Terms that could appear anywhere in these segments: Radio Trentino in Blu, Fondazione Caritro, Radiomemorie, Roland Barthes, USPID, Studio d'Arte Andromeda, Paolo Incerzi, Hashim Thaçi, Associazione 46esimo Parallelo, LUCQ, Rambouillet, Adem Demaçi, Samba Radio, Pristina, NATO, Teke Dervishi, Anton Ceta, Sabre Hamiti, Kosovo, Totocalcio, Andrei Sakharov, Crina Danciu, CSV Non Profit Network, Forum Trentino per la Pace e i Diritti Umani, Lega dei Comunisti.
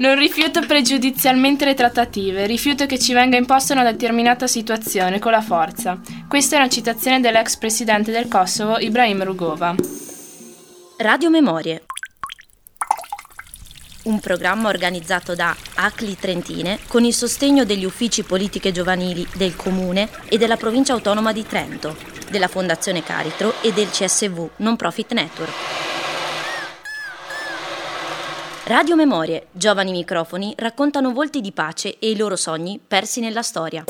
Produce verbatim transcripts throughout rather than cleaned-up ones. Non rifiuto pregiudizialmente le trattative, rifiuto che ci venga imposta una determinata situazione con la forza. Questa è una citazione dell'ex presidente del Kosovo, Ibrahim Rugova. Radiomemorie. Un programma organizzato da Acli Trentine con il sostegno degli uffici politiche giovanili del Comune e della Provincia Autonoma di Trento, della Fondazione Caritro e del C S V Non Profit Network. Radio Memorie, giovani microfoni raccontano volti di pace e i loro sogni persi nella storia.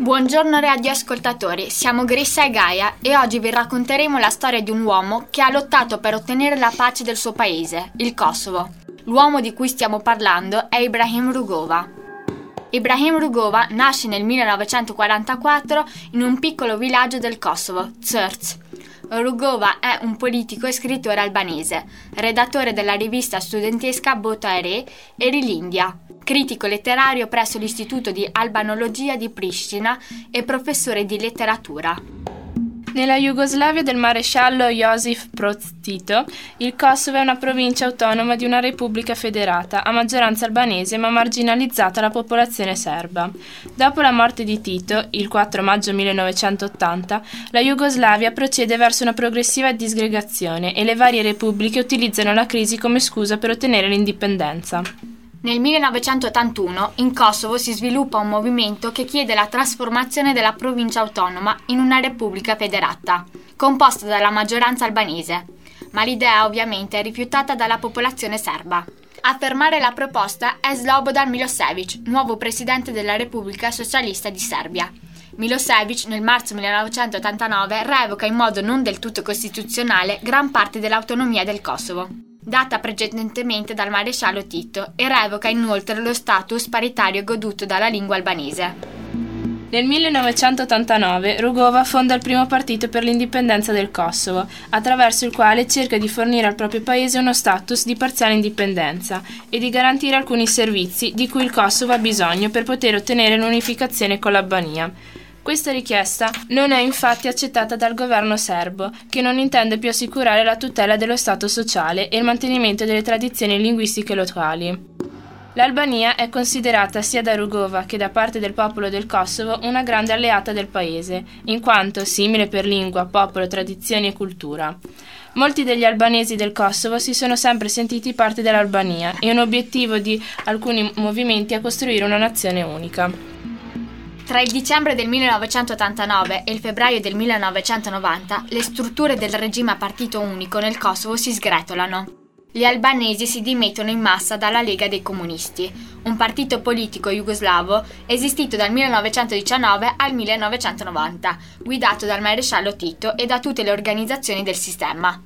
Buongiorno radioascoltatori, siamo Grissa e Gaia e oggi vi racconteremo la storia di un uomo che ha lottato per ottenere la pace del suo paese, il Kosovo. L'uomo di cui stiamo parlando è Ibrahim Rugova. Ibrahim Rugova nasce nel millenovecentoquarantaquattro in un piccolo villaggio del Kosovo, Tsurc. Rugova è un politico e scrittore albanese, redattore della rivista studentesca Botaire e Rilindia, critico letterario presso l'Istituto di Albanologia di Pristina e professore di letteratura. Nella Jugoslavia del maresciallo Josip Broz Tito, il Kosovo è una provincia autonoma di una repubblica federata, a maggioranza albanese ma marginalizzata la popolazione serba. Dopo la morte di Tito, il quattro maggio millenovecentottanta, la Jugoslavia procede verso una progressiva disgregazione e le varie repubbliche utilizzano la crisi come scusa per ottenere l'indipendenza. Nel millenovecentottantuno in Kosovo si sviluppa un movimento che chiede la trasformazione della provincia autonoma in una repubblica federata, composta dalla maggioranza albanese, ma l'idea ovviamente è rifiutata dalla popolazione serba. A fermare la proposta è Slobodan Milosevic, nuovo presidente della Repubblica Socialista di Serbia. Milosevic nel marzo millenovecentottantanove revoca in modo non del tutto costituzionale gran parte dell'autonomia del Kosovo, data precedentemente dal maresciallo Tito, e revoca inoltre lo status paritario goduto dalla lingua albanese. Nel millenovecentottantanove Rugova fonda il primo partito per l'indipendenza del Kosovo, attraverso il quale cerca di fornire al proprio paese uno status di parziale indipendenza e di garantire alcuni servizi di cui il Kosovo ha bisogno per poter ottenere l'unificazione con l'Albania. Questa richiesta non è infatti accettata dal governo serbo, che non intende più assicurare la tutela dello stato sociale e il mantenimento delle tradizioni linguistiche locali. L'Albania è considerata sia da Rugova che da parte del popolo del Kosovo una grande alleata del paese, in quanto simile per lingua, popolo, tradizioni e cultura. Molti degli albanesi del Kosovo si sono sempre sentiti parte dell'Albania e un obiettivo di alcuni movimenti è costruire una nazione unica. Tra il dicembre del millenovecentottantanove e il febbraio del millenovecentonovanta le strutture del regime a partito unico nel Kosovo si sgretolano. Gli albanesi si dimettono in massa dalla Lega dei Comunisti, un partito politico jugoslavo esistito dal millenovecentodiciannove al millenovecentonovanta, guidato dal maresciallo Tito e da tutte le organizzazioni del sistema.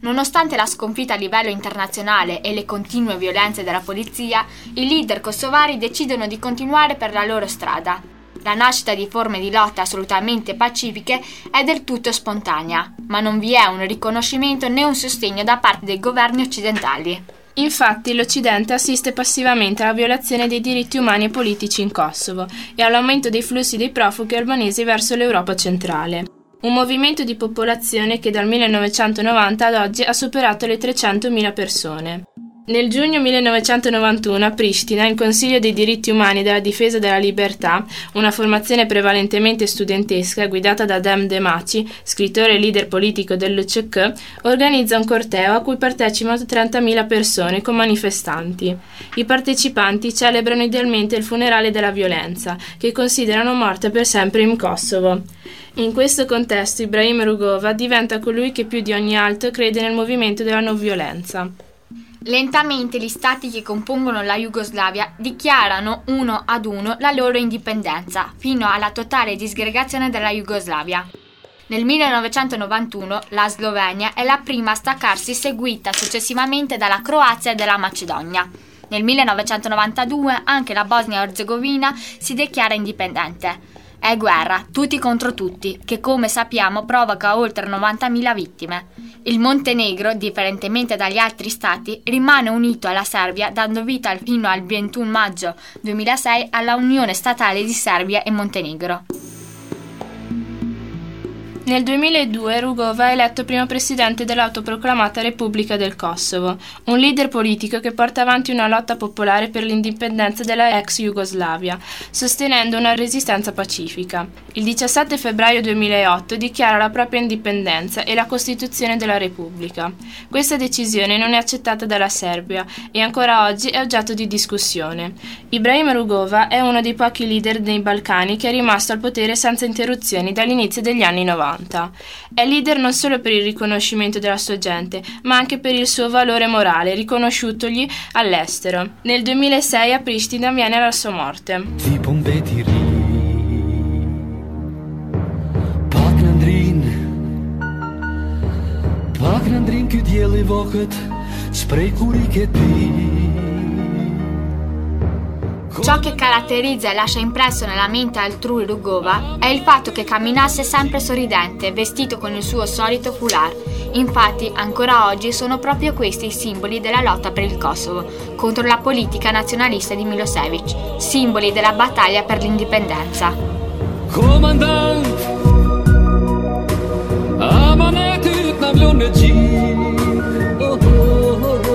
Nonostante la sconfitta a livello internazionale e le continue violenze della polizia, i leader kosovari decidono di continuare per la loro strada. La nascita di forme di lotta assolutamente pacifiche è del tutto spontanea, ma non vi è un riconoscimento né un sostegno da parte dei governi occidentali. Infatti l'Occidente assiste passivamente alla violazione dei diritti umani e politici in Kosovo e all'aumento dei flussi dei profughi albanesi verso l'Europa centrale. Un movimento di popolazione che dal millenovecentonovanta ad oggi ha superato le trecentomila persone. Nel giugno millenovecentonovantuno a Pristina il Consiglio dei diritti umani e della difesa della libertà, una formazione prevalentemente studentesca guidata da Adem Demaçi, scrittore e leader politico del L U C Q, organizza un corteo a cui partecipano trentamila persone con manifestanti. I partecipanti celebrano idealmente il funerale della violenza, che considerano morta per sempre in Kosovo. In questo contesto Ibrahim Rugova diventa colui che più di ogni altro crede nel movimento della non violenza. Lentamente gli stati che compongono la Jugoslavia dichiarano uno ad uno la loro indipendenza, fino alla totale disgregazione della Jugoslavia. Nel millenovecentonovantuno la Slovenia è la prima a staccarsi, seguita successivamente dalla Croazia e dalla Macedonia. Nel millenovecentonovantadue anche la Bosnia-Erzegovina si dichiara indipendente. È guerra, tutti contro tutti, che come sappiamo provoca oltre novantamila vittime. Il Montenegro, differentemente dagli altri stati, rimane unito alla Serbia, dando vita fino al ventuno maggio duemilasei alla Unione Statale di Serbia e Montenegro. Nel duemiladue Rugova è eletto primo presidente dell'autoproclamata Repubblica del Kosovo, un leader politico che porta avanti una lotta popolare per l'indipendenza della ex Jugoslavia, sostenendo una resistenza pacifica. Il diciassette febbraio duemilaotto dichiara la propria indipendenza e la Costituzione della Repubblica. Questa decisione non è accettata dalla Serbia e ancora oggi è oggetto di discussione. Ibrahim Rugova è uno dei pochi leader dei Balcani che è rimasto al potere senza interruzioni dall'inizio degli anni novanta. È leader non solo per il riconoscimento della sua gente, ma anche per il suo valore morale, riconosciutogli all'estero. Nel duemilasei a Pristina viene la sua morte. Ciò che caratterizza e lascia impresso nella mente altrui Rugova è il fatto che camminasse sempre sorridente, vestito con il suo solito foulard. Infatti, ancora oggi sono proprio questi i simboli della lotta per il Kosovo, contro la politica nazionalista di Milosevic, simboli della battaglia per l'indipendenza. Comandante, amanete utnavljone džik, oh oh oh.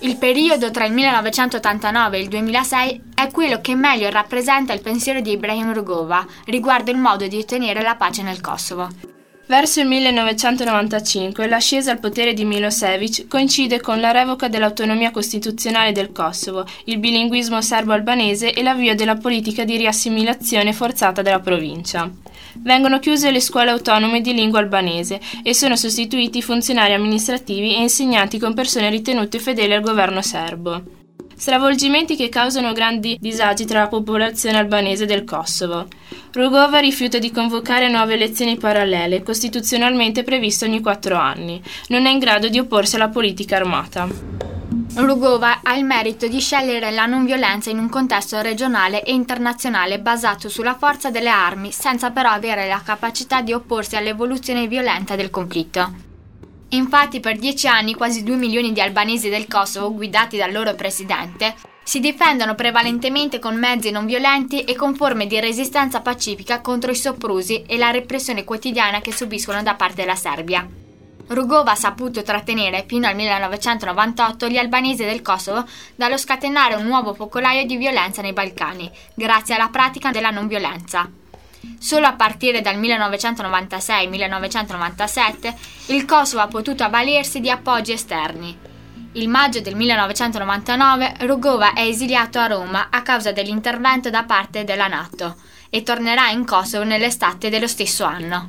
Il periodo tra il millenovecentottantanove e il duemilasei è quello che meglio rappresenta il pensiero di Ibrahim Rugova riguardo il modo di ottenere la pace nel Kosovo. Verso il millenovecentonovantacinque l'ascesa al potere di Milosevic coincide con la revoca dell'autonomia costituzionale del Kosovo, il bilinguismo serbo-albanese e l'avvio della politica di riassimilazione forzata della provincia. Vengono chiuse le scuole autonome di lingua albanese e sono sostituiti funzionari amministrativi e insegnanti con persone ritenute fedeli al governo serbo. Stravolgimenti che causano grandi disagi tra la popolazione albanese del Kosovo. Rugova rifiuta di convocare nuove elezioni parallele, costituzionalmente previste ogni quattro anni. Non è in grado di opporsi alla politica armata. Rugova ha il merito di scegliere la non violenza in un contesto regionale e internazionale basato sulla forza delle armi, senza però avere la capacità di opporsi all'evoluzione violenta del conflitto. Infatti per dieci anni quasi due milioni di albanesi del Kosovo, guidati dal loro presidente, si difendono prevalentemente con mezzi non violenti e con forme di resistenza pacifica contro i soprusi e la repressione quotidiana che subiscono da parte della Serbia. Rugova ha saputo trattenere fino al millenovecentonovantotto gli albanesi del Kosovo dallo scatenare un nuovo focolaio di violenza nei Balcani, grazie alla pratica della non violenza. Solo a partire dal millenovecentonovantasei millenovecentonovantasette il Kosovo ha potuto avvalersi di appoggi esterni. Il maggio del millenovecentonovantanove Rugova è esiliato a Roma a causa dell'intervento da parte della NATO e tornerà in Kosovo nell'estate dello stesso anno.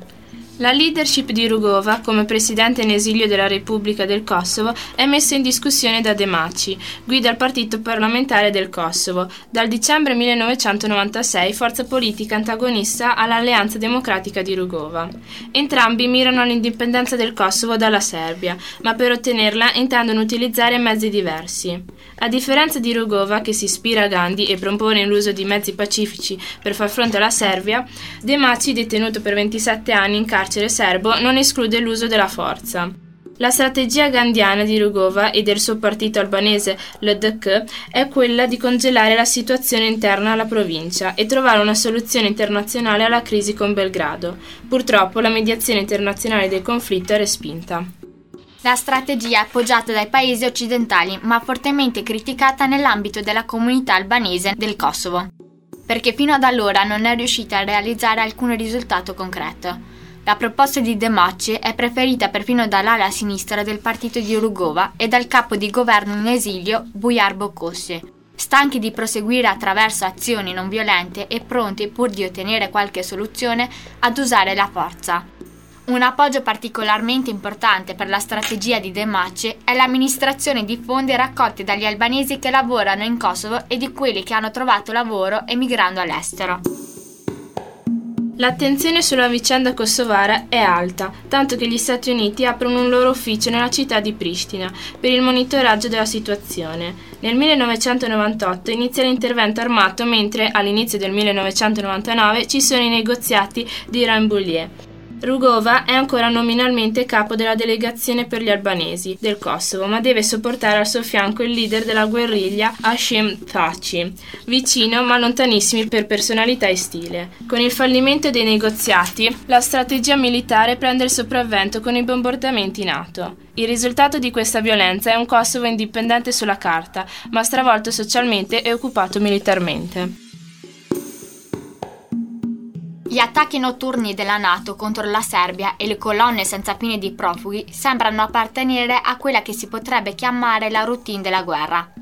La leadership di Rugova, come presidente in esilio della Repubblica del Kosovo, è messa in discussione da Demaçi, guida il partito parlamentare del Kosovo, dal dicembre millenovecentonovantasei forza politica antagonista all'Alleanza Democratica di Rugova. Entrambi mirano all'indipendenza del Kosovo dalla Serbia, ma per ottenerla intendono utilizzare mezzi diversi. A differenza di Rugova, che si ispira a Gandhi e propone l'uso di mezzi pacifici per far fronte alla Serbia, Demaçi, detenuto per ventisette anni in carcere serbo, non esclude l'uso della forza. La strategia gandhiana di Rugova e del suo partito albanese L D K è quella di congelare la situazione interna alla provincia e trovare una soluzione internazionale alla crisi con Belgrado. Purtroppo la mediazione internazionale del conflitto è respinta. La strategia è appoggiata dai paesi occidentali, ma fortemente criticata nell'ambito della comunità albanese del Kosovo, perché fino ad allora non è riuscita a realizzare alcun risultato concreto. La proposta di Demaçi è preferita perfino dall'ala sinistra del partito di Rugova e dal capo di governo in esilio Bujar Bocosce, stanchi di proseguire attraverso azioni non violente e pronti, pur di ottenere qualche soluzione, ad usare la forza. Un appoggio particolarmente importante per la strategia di Demaçi è l'amministrazione di fondi raccolti dagli albanesi che lavorano in Kosovo e di quelli che hanno trovato lavoro emigrando all'estero. L'attenzione sulla vicenda kosovara è alta, tanto che gli Stati Uniti aprono un loro ufficio nella città di Pristina per il monitoraggio della situazione. Nel millenovecentonovantotto inizia l'intervento armato, mentre all'inizio del millenovecentonovantanove ci sono i negoziati di Rambouillet. Rugova è ancora nominalmente capo della delegazione per gli albanesi del Kosovo, ma deve sopportare al suo fianco il leader della guerriglia Hashim Thaçi, vicino ma lontanissimi per personalità e stile. Con il fallimento dei negoziati, la strategia militare prende il sopravvento con i bombardamenti NATO. Il risultato di questa violenza è un Kosovo indipendente sulla carta, ma stravolto socialmente e occupato militarmente. Gli attacchi notturni della NATO contro la Serbia e le colonne senza fine di profughi sembrano appartenere a quella che si potrebbe chiamare la routine della guerra.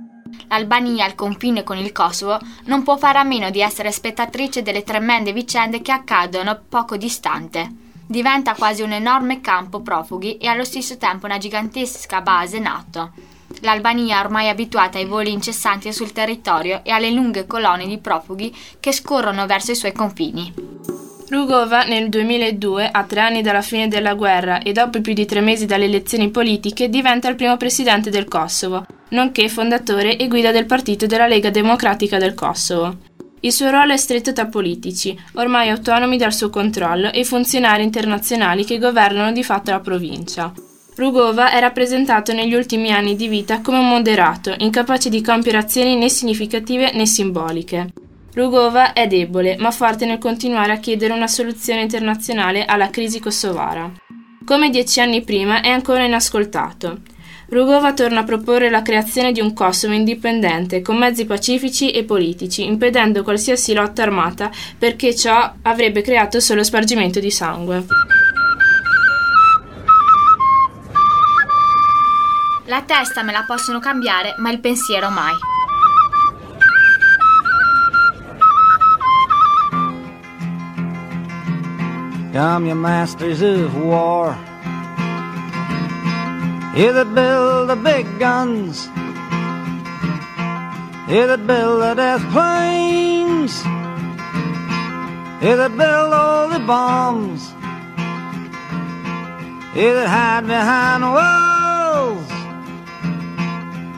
L'Albania, al confine con il Kosovo, non può fare a meno di essere spettatrice delle tremende vicende che accadono poco distante. Diventa quasi un enorme campo profughi e allo stesso tempo una gigantesca base NATO. L'Albania è ormai abituata ai voli incessanti sul territorio e alle lunghe colonne di profughi che scorrono verso i suoi confini. Rugova nel duemiladue, a tre anni dalla fine della guerra e dopo più di tre mesi dalle elezioni politiche, diventa il primo presidente del Kosovo, nonché fondatore e guida del partito della Lega Democratica del Kosovo. Il suo ruolo è stretto tra politici, ormai autonomi dal suo controllo, e funzionari internazionali che governano di fatto la provincia. Rugova è rappresentato negli ultimi anni di vita come un moderato, incapace di compiere azioni né significative né simboliche. Rugova è debole, ma forte nel continuare a chiedere una soluzione internazionale alla crisi kosovara. Come dieci anni prima, è ancora inascoltato. Rugova torna a proporre la creazione di un Kosovo indipendente, con mezzi pacifici e politici, impedendo qualsiasi lotta armata, perché ciò avrebbe creato solo spargimento di sangue. La testa me la possono cambiare, ma il pensiero mai. I'm your masters of war. You that build the big guns, you that build the death planes, you that build all the bombs, you that hide behind walls,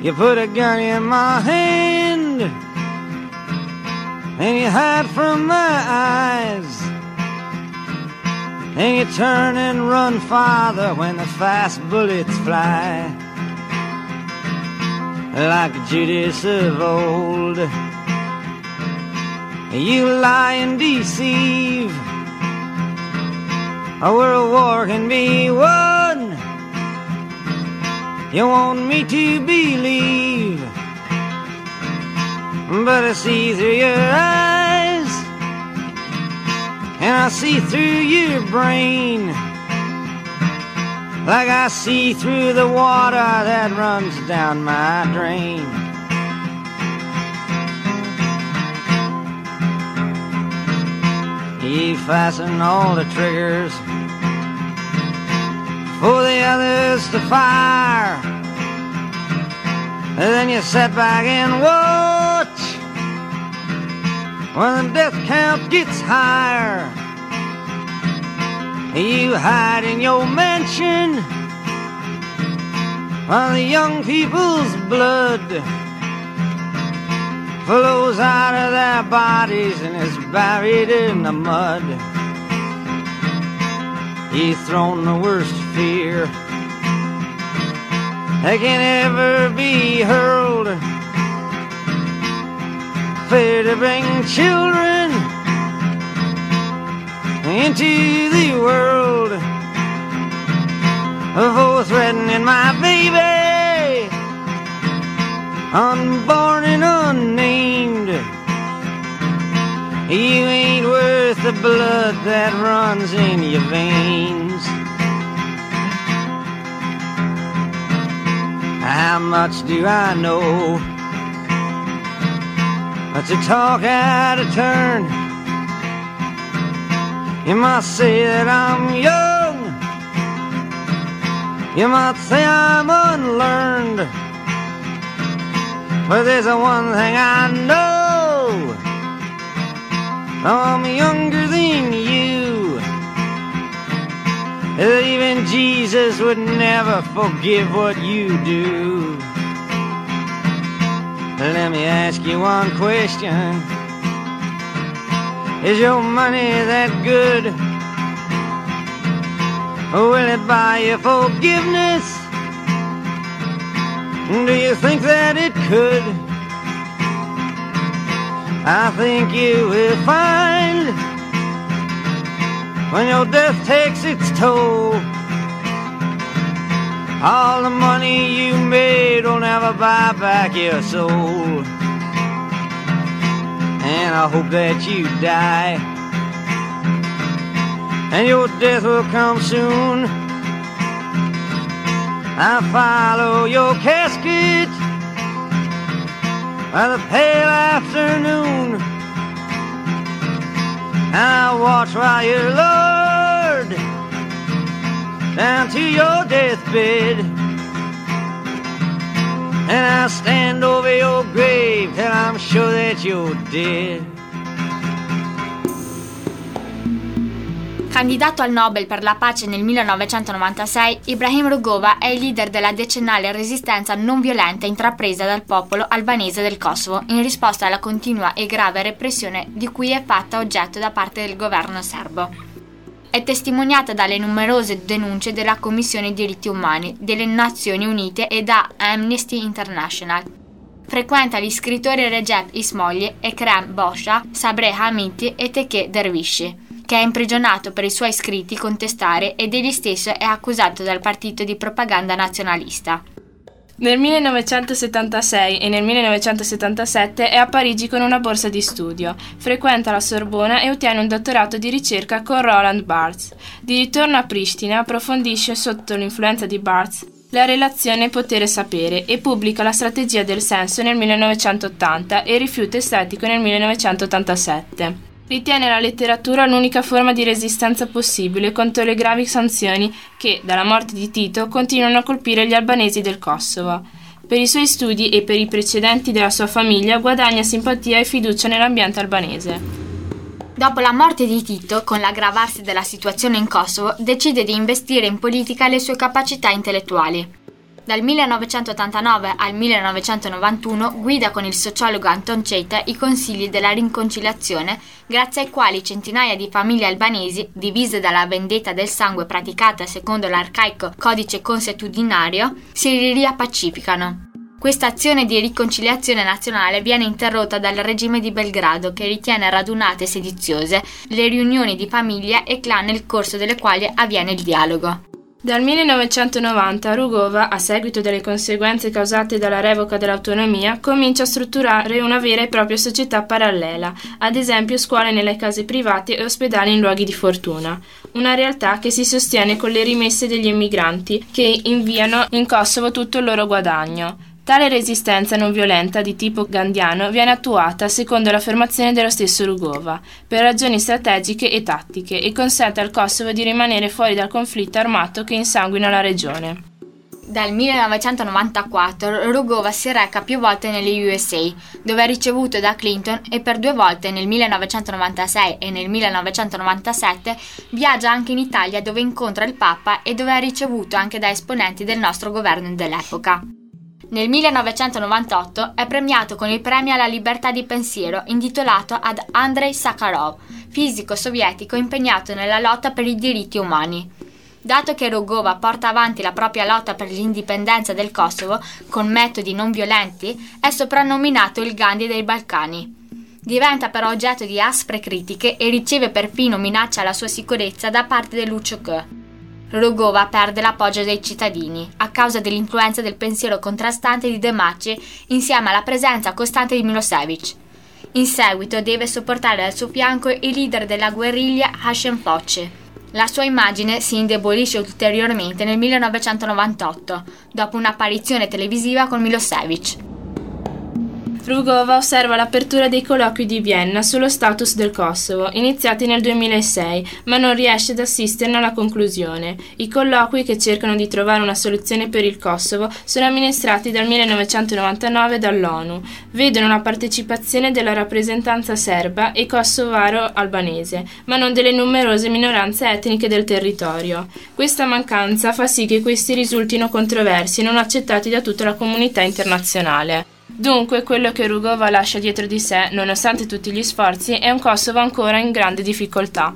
You put a gun in my hand and you hide from my eyes, and you turn and run farther when the fast bullets fly. Like Judas of old, you lie and deceive. A world war can be won you want me to believe, but I see through your eyes, and I see through your brain, like I see through the water that runs down my drain. You fasten all the triggers for the others to fire, and then you sit back and watch when the death count gets higher. You hide in your mansion while the young people's blood flows out of their bodies and is buried in the mud. You've thrown the worst fear that can ever be hurled, fear to bring children into the world, for threatening my baby, unborn and unnamed. You ain't worth the blood that runs in your veins. How much do I know but to talk out of turn? You might say that I'm young, you might say I'm unlearned, but there's the one thing I know, I'm younger than you. Even Jesus would never forgive what you do. Let me ask you one question. Is your money that good? Will it buy you forgiveness? Do you think that it could? I think you will find when your death takes its toll, all the money you made will never buy back your soul. And I hope that you die, and your death will come soon. I follow your casket by the pale afternoon, and I watch while you're lowered down to your deathbed, and I stand over your grave till I'm sure that you're dead. Candidato al Nobel per la pace nel millenovecentonovantasei, Ibrahim Rugova è il leader della decennale resistenza non violenta intrapresa dal popolo albanese del Kosovo in risposta alla continua e grave repressione di cui è fatta oggetto da parte del governo serbo. È testimoniata dalle numerose denunce della Commissione Diritti Umani, delle Nazioni Unite e da Amnesty International. Frequenta gli scrittori Recep Ismogli, Ekrem Bosha, Sabre Hamiti e Teke Dervishi, che è imprigionato per i suoi scritti contestare ed egli stesso è accusato dal partito di propaganda nazionalista. Nel millenovecentosettantasei e nel millenovecentosettantasette è a Parigi con una borsa di studio, frequenta la Sorbona e ottiene un dottorato di ricerca con Roland Barthes. Di ritorno a Pristina approfondisce, sotto l'influenza di Barthes, la relazione potere-sapere e pubblica la strategia del senso nel millenovecentottanta e il rifiuto estetico nel millenovecentottantasette. Ritiene la letteratura l'unica forma di resistenza possibile contro le gravi sanzioni che, dalla morte di Tito, continuano a colpire gli albanesi del Kosovo. Per i suoi studi e per i precedenti della sua famiglia guadagna simpatia e fiducia nell'ambiente albanese. Dopo la morte di Tito, con l'aggravarsi della situazione in Kosovo, decide di investire in politica le sue capacità intellettuali. Dal millenovecentottantanove al millenovecentonovantuno guida con il sociologo Anton Ceta i consigli della riconciliazione, grazie ai quali centinaia di famiglie albanesi, divise dalla vendetta del sangue praticata secondo l'arcaico codice consuetudinario, si riappacificano. Questa azione di riconciliazione nazionale viene interrotta dal regime di Belgrado, che ritiene radunate sediziose le riunioni di famiglie e clan nel corso delle quali avviene il dialogo. Dal millenovecentonovanta Rugova, a seguito delle conseguenze causate dalla revoca dell'autonomia, comincia a strutturare una vera e propria società parallela, ad esempio scuole nelle case private e ospedali in luoghi di fortuna. Una realtà che si sostiene con le rimesse degli emigranti che inviano in Kosovo tutto il loro guadagno. Tale resistenza non violenta di tipo gandhiano viene attuata, secondo l'affermazione dello stesso Rugova, per ragioni strategiche e tattiche e consente al Kosovo di rimanere fuori dal conflitto armato che insanguina la regione. Dal millenovecentonovantaquattro Rugova si reca più volte negli U S A, dove è ricevuto da Clinton e per due volte nel millenovecentonovantasei e nel millenovecentonovantasette viaggia anche in Italia dove incontra il Papa e dove è ricevuto anche da esponenti del nostro governo dell'epoca. Nel millenovecentonovantotto è premiato con il premio alla libertà di pensiero intitolato ad Andrei Sakharov, fisico sovietico impegnato nella lotta per i diritti umani. Dato che Rugova porta avanti la propria lotta per l'indipendenza del Kosovo con metodi non violenti, è soprannominato il Gandhi dei Balcani. Diventa però oggetto di aspre critiche e riceve perfino minacce alla sua sicurezza da parte dell'U C C. Rugova perde l'appoggio dei cittadini a causa dell'influenza del pensiero contrastante di Demaçi insieme alla presenza costante di Milosevic. In seguito deve sopportare al suo fianco il leader della guerriglia Hashim Thaçi. La sua immagine si indebolisce ulteriormente nel millenovecentonovantotto, dopo un'apparizione televisiva con Milosevic. Rugova osserva l'apertura dei colloqui di Vienna sullo status del Kosovo, iniziati nel duemilasei, ma non riesce ad assisterne alla conclusione. I colloqui che cercano di trovare una soluzione per il Kosovo sono amministrati dal millenovecentonovantanove dall'ONU, vedono la partecipazione della rappresentanza serba e kosovaro-albanese, ma non delle numerose minoranze etniche del territorio. Questa mancanza fa sì che questi risultino controversi e non accettati da tutta la comunità internazionale. Dunque, quello che Rugova lascia dietro di sé, nonostante tutti gli sforzi, è un Kosovo ancora in grande difficoltà.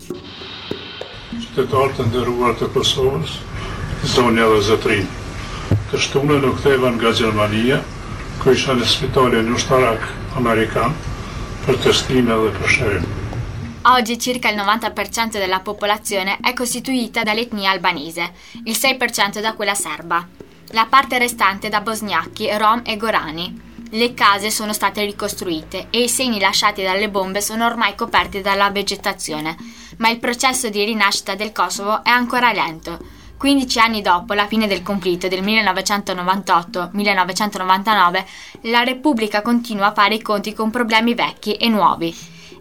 Oggi circa il novanta per cento della popolazione è costituita dall'etnia albanese, il sei per cento da quella serba, la parte restante da bosgnacchi, rom e gorani. Le case sono state ricostruite e i segni lasciati dalle bombe sono ormai coperti dalla vegetazione, ma il processo di rinascita del Kosovo è ancora lento. quindici anni dopo la fine del conflitto del millenovecentonovantotto millenovecentonovantanove, la Repubblica continua a fare i conti con problemi vecchi e nuovi.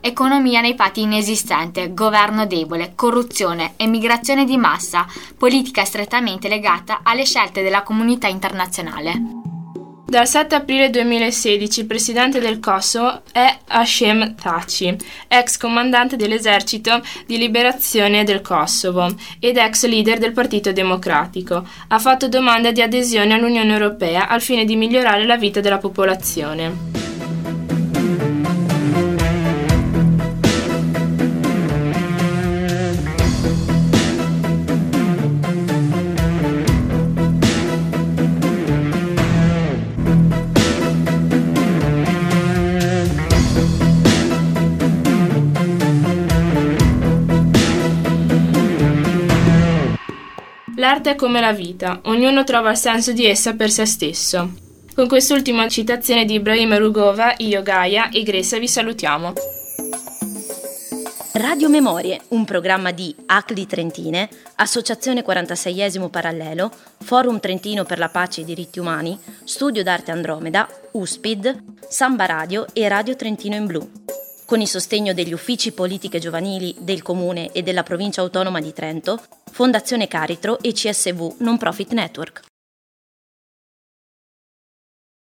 Economia nei fatti inesistente, governo debole, corruzione, emigrazione di massa, politica strettamente legata alle scelte della comunità internazionale. Dal sette aprile duemilasedici il presidente del Kosovo è Hashim Thaçi, ex comandante dell'esercito di liberazione del Kosovo ed ex leader del Partito Democratico. Ha fatto domanda di adesione all'Unione Europea al fine di migliorare la vita della popolazione. L'arte è come la vita, ognuno trova il senso di essa per se stesso. Con quest'ultima citazione di Ibrahim Rugova, io Gaia e Gressa vi salutiamo. Radiomemorie, un programma di Acli Trentine, Associazione quarantaseiesimo Parallelo, Forum Trentino per la Pace e i Diritti Umani, Studio d'Arte Andromeda, U S P I D, Samba Radio e Radio Trentino in Blu. Con il sostegno degli uffici politiche giovanili del Comune e della Provincia Autonoma di Trento, Fondazione Caritro e C S V Non Profit Network.